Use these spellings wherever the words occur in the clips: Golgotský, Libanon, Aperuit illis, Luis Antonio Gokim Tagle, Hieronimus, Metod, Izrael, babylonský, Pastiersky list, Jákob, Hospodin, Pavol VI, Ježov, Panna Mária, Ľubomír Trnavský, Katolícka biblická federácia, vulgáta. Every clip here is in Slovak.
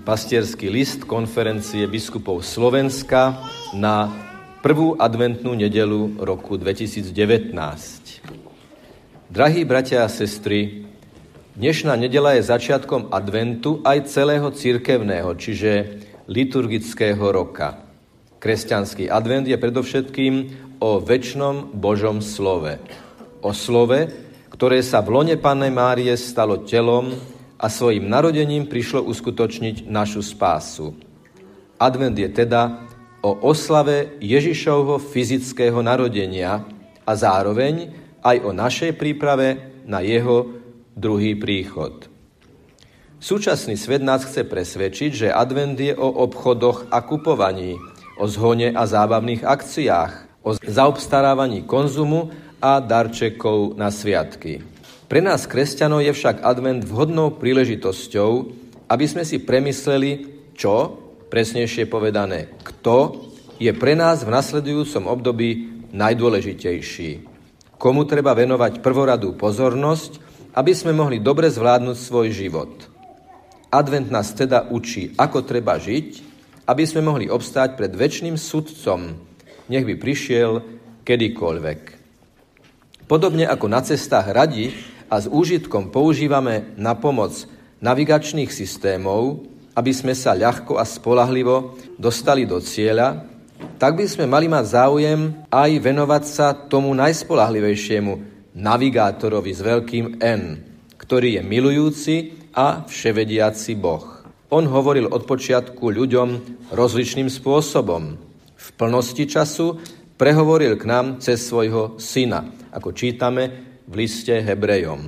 Pastiersky list konferencie biskupov Slovenska na 1. adventnú nedeľu roku 2019. Drahí bratia a sestry, dnešná nedeľa je začiatkom adventu aj celého cirkevného, čiže liturgického roka. Kresťanský advent je predovšetkým o večnom Božom slove. O slove, ktoré sa v lone Panny Márie stalo telom a svojim narodením prišlo uskutočniť našu spásu. Advent je teda o oslave Ježišovho fyzického narodenia a zároveň aj o našej príprave na jeho druhý príchod. Súčasný svet nás chce presvedčiť, že advent je o obchodoch a kupovaní, o zhone a zábavných akciách, o zaobstarávaní konzumu a darčekov na sviatky. Pre nás, kresťanov, je však advent vhodnou príležitosťou, aby sme si premysleli, čo, presnejšie povedané, kto je pre nás v nasledujúcom období najdôležitejší. Komu treba venovať prvoradú pozornosť, aby sme mohli dobre zvládnuť svoj život. Advent nás teda učí, ako treba žiť, aby sme mohli obstáť pred večným sudcom, nech by prišiel kedykoľvek. Podobne ako na cestách radi a s úžitkom používame na pomoc navigačných systémov, aby sme sa ľahko a spoľahlivo dostali do cieľa, tak by sme mali mať záujem aj venovať sa tomu najspoľahlivejšiemu navigátorovi s veľkým N, ktorý je milujúci a vševediaci Boh. On hovoril od počiatku ľuďom rozličným spôsobom. V plnosti času prehovoril k nám cez svojho syna, ako čítame v liste Hebrejom.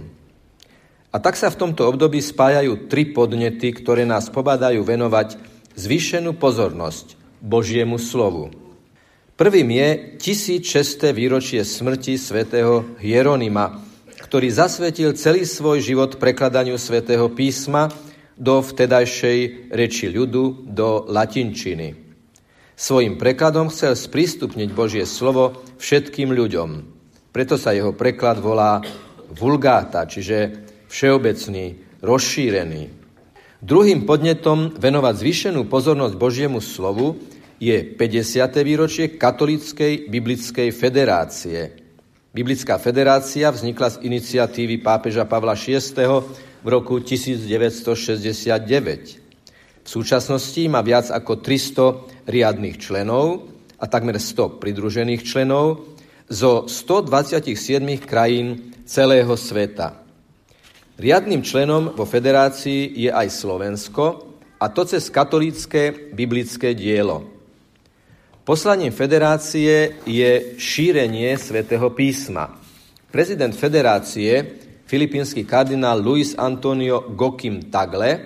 A tak sa v tomto období spájajú tri podnety, ktoré nás pobádajú venovať zvýšenú pozornosť Božiemu slovu. Prvým je 1600. výročie smrti svätého Hieronima, ktorý zasvetil celý svoj život prekladaniu svätého písma do vtedajšej reči ľudu, do latinčiny. Svojím prekladom chcel sprístupniť Božie slovo všetkým ľuďom. Preto sa jeho preklad volá vulgáta, čiže všeobecný, rozšírený. Druhým podnetom venovať zvýšenú pozornosť Božiemu slovu je 50. výročie Katolíckej biblickej federácie. Biblická federácia vznikla z iniciatívy pápeža Pavla VI. v roku 1969. V súčasnosti má viac ako 300 riadnych členov a takmer 100 pridružených členov zo 127 krajín celého sveta. Riadnym členom vo federácii je aj Slovensko, a to cez katolícke biblické dielo. Poslaním federácie je šírenie svätého písma. Prezident federácie, filipínsky kardinál Luis Antonio Gokim Tagle,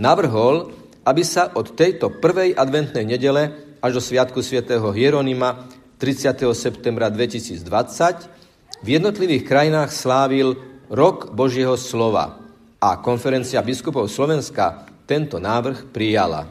navrhol, aby sa od tejto prvej adventnej nedele až do sviatku svätého Hieronima 30. septembra 2020 v jednotlivých krajinách slávil Rok Božieho slova, a konferencia biskupov Slovenska tento návrh prijala.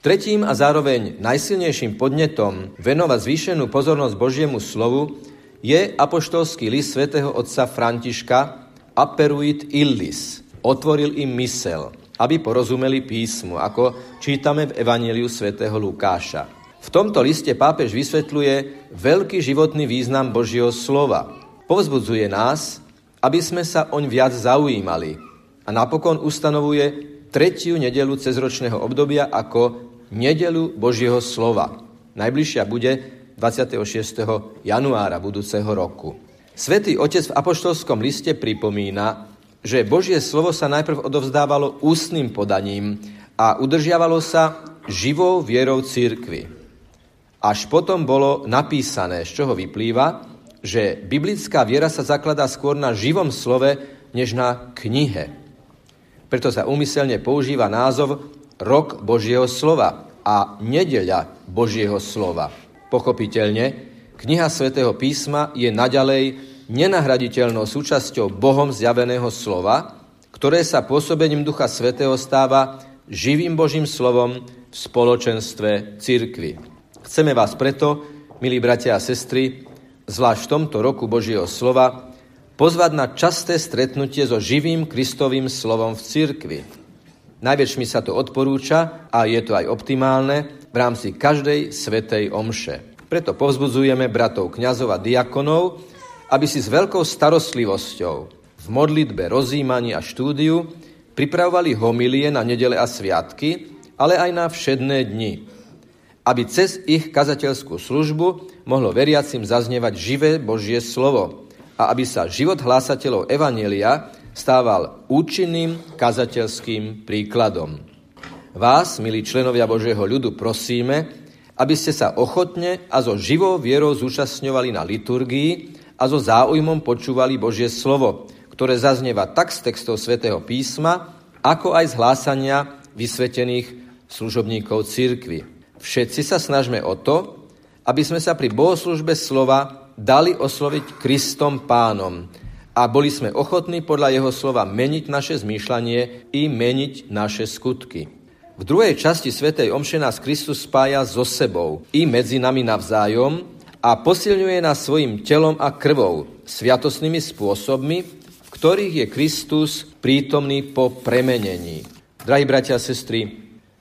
Tretím a zároveň najsilnejším podnetom venovať zvýšenú pozornosť Božiemu slovu je apoštolský list svätého otca Františka Aperuit illis. Otvoril im mysel, aby porozumeli písmu, ako čítame v evanjeliu svätého Lukáša. V tomto liste pápež vysvetľuje veľký životný význam Božieho slova. Povzbudzuje nás, aby sme sa oň viac zaujímali, a napokon ustanovuje 3. nedeľu cezročného obdobia ako nedeľu Božieho slova. Najbližšia bude 26. januára budúceho roku. Svätý Otec v apoštolskom liste pripomína, že Božie slovo sa najprv odovzdávalo ústnym podaním a udržiavalo sa živou vierou cirkvi. Až potom bolo napísané, z čoho vyplýva, že biblická viera sa zakladá skôr na živom slove, než na knihe. Preto sa úmyselne používa názov Rok Božieho slova a Nedeľa Božieho slova. Pochopiteľne, kniha svätého písma je naďalej nenahraditeľnou súčasťou Bohom zjaveného slova, ktoré sa pôsobením Ducha svätého stáva živým Božím slovom v spoločenstve cirkvi. Chceme vás preto, milí bratia a sestry, zvlášť v tomto roku Božieho slova, pozvať na časté stretnutie so živým Kristovým slovom v cirkvi. Najväčšmi sa to odporúča a je to aj optimálne v rámci každej svätej omše. Preto povzbudzujeme bratov kňazov a diakonov, aby si s veľkou starostlivosťou v modlitbe, rozjímaní a štúdiu pripravovali homilie na nedele a sviatky, ale aj na všedné dni, aby cez ich kazateľskú službu mohlo veriacim zaznievať živé Božie slovo a aby sa život hlásateľov evanjelia stával účinným kazateľským príkladom. Vás, milí členovia Božieho ľudu, prosíme, aby ste sa ochotne a so živou vierou zúčastňovali na liturgii a so záujmom počúvali Božie slovo, ktoré zaznieva tak z textov Svätého písma, ako aj z hlásania vysvetených služobníkov cirkvi. Všetci sa snažme o to, aby sme sa pri bohoslužbe slova dali osloviť Kristom Pánom a boli sme ochotní podľa jeho slova meniť naše zmýšľanie i meniť naše skutky. V druhej časti Svätej omše nás Kristus spája so sebou i medzi nami navzájom a posilňuje nás svojim telom a krvou, sviatostnými spôsobmi, v ktorých je Kristus prítomný po premenení. Drahí bratia a sestry,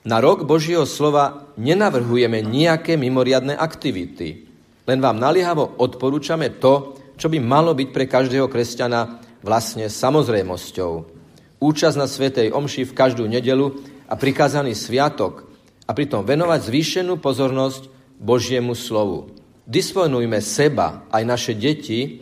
na rok Božieho slova nenavrhujeme nejaké mimoriadne aktivity. Len vám naliehavo odporúčame to, čo by malo byť pre každého kresťana vlastne samozrejmosťou. Účasť na svätej omši v každú nedeľu a prikázaný sviatok a pritom venovať zvýšenú pozornosť Božiemu slovu. Disponujme seba aj naše deti,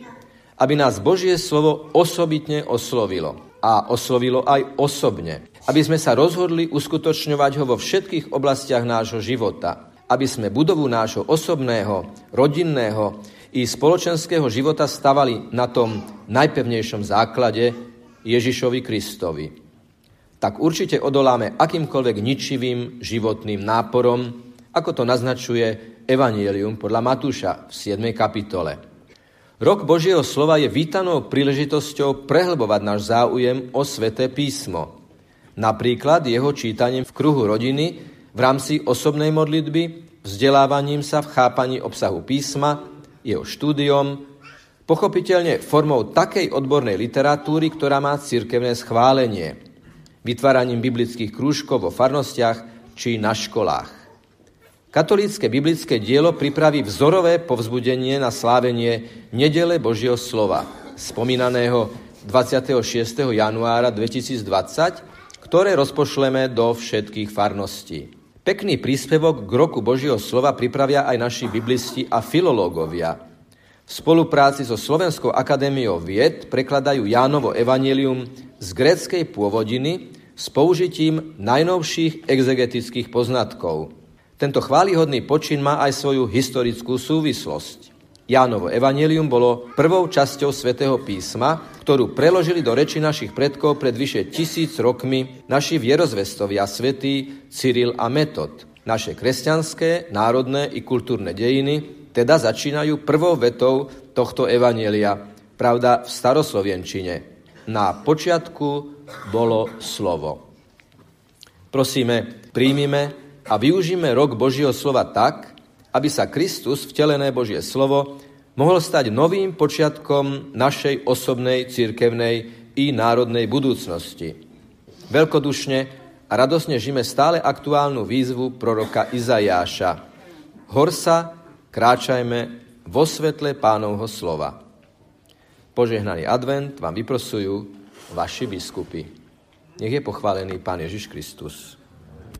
aby nás Božie slovo osobitne oslovilo. A oslovilo aj osobne. Aby sme sa rozhodli uskutočňovať ho vo všetkých oblastiach nášho života. Aby sme budovu nášho osobného, rodinného i spoločenského života stavali na tom najpevnejšom základe Ježišovi Kristovi. Tak určite odoláme akýmkoľvek ničivým životným náporom, ako to naznačuje Evanjelium podľa Matúša v 7. kapitole. Rok Božieho slova je vítanou príležitosťou prehlbovať náš záujem o Sväté písmo. Napríklad jeho čítaním v kruhu rodiny, v rámci osobnej modlitby, vzdelávaním sa v chápaní obsahu písma, jeho štúdiom, pochopiteľne formou takej odbornej literatúry, ktorá má cirkevné schválenie, vytváraním biblických krúžkov vo farnostiach či na školách. Katolícke biblické dielo pripraví vzorové povzbudenie na slávenie Nedele Božieho slova, spomínaného 26. januára 2020, ktoré rozpošleme do všetkých farností. Pekný príspevok k roku Božieho slova pripravia aj naši biblisti a filológovia. V spolupráci so Slovenskou akadémiou vied prekladajú Jánovo evanjelium z gréckej pôvodiny s použitím najnovších exegetických poznatkov. Tento chválihodný počin má aj svoju historickú súvislosť. Jánovo evanjelium bolo prvou časťou Svätého písma, ktorú preložili do reči našich predkov pred vyše 1000 rokmi naši vierozvestovia svätí Cyril a Metod. Naše kresťanské, národné i kultúrne dejiny teda začínajú prvou vetou tohto evanjelia, pravda v staroslovenčine. Na počiatku bolo slovo. Prosíme, príjmime a využíme rok Božieho slova tak, aby sa Kristus, vtelené Božie slovo, mohol stať novým počiatkom našej osobnej, cirkevnej i národnej budúcnosti. Veľkodušne a radosne žijeme stále aktuálnu výzvu proroka Izaiáša. Hor sa, kráčajme vo svetle Pánovho slova. Požehnaný advent vám vyprosujú vaši biskupy. Nech je pochválený Pán Ježiš Kristus.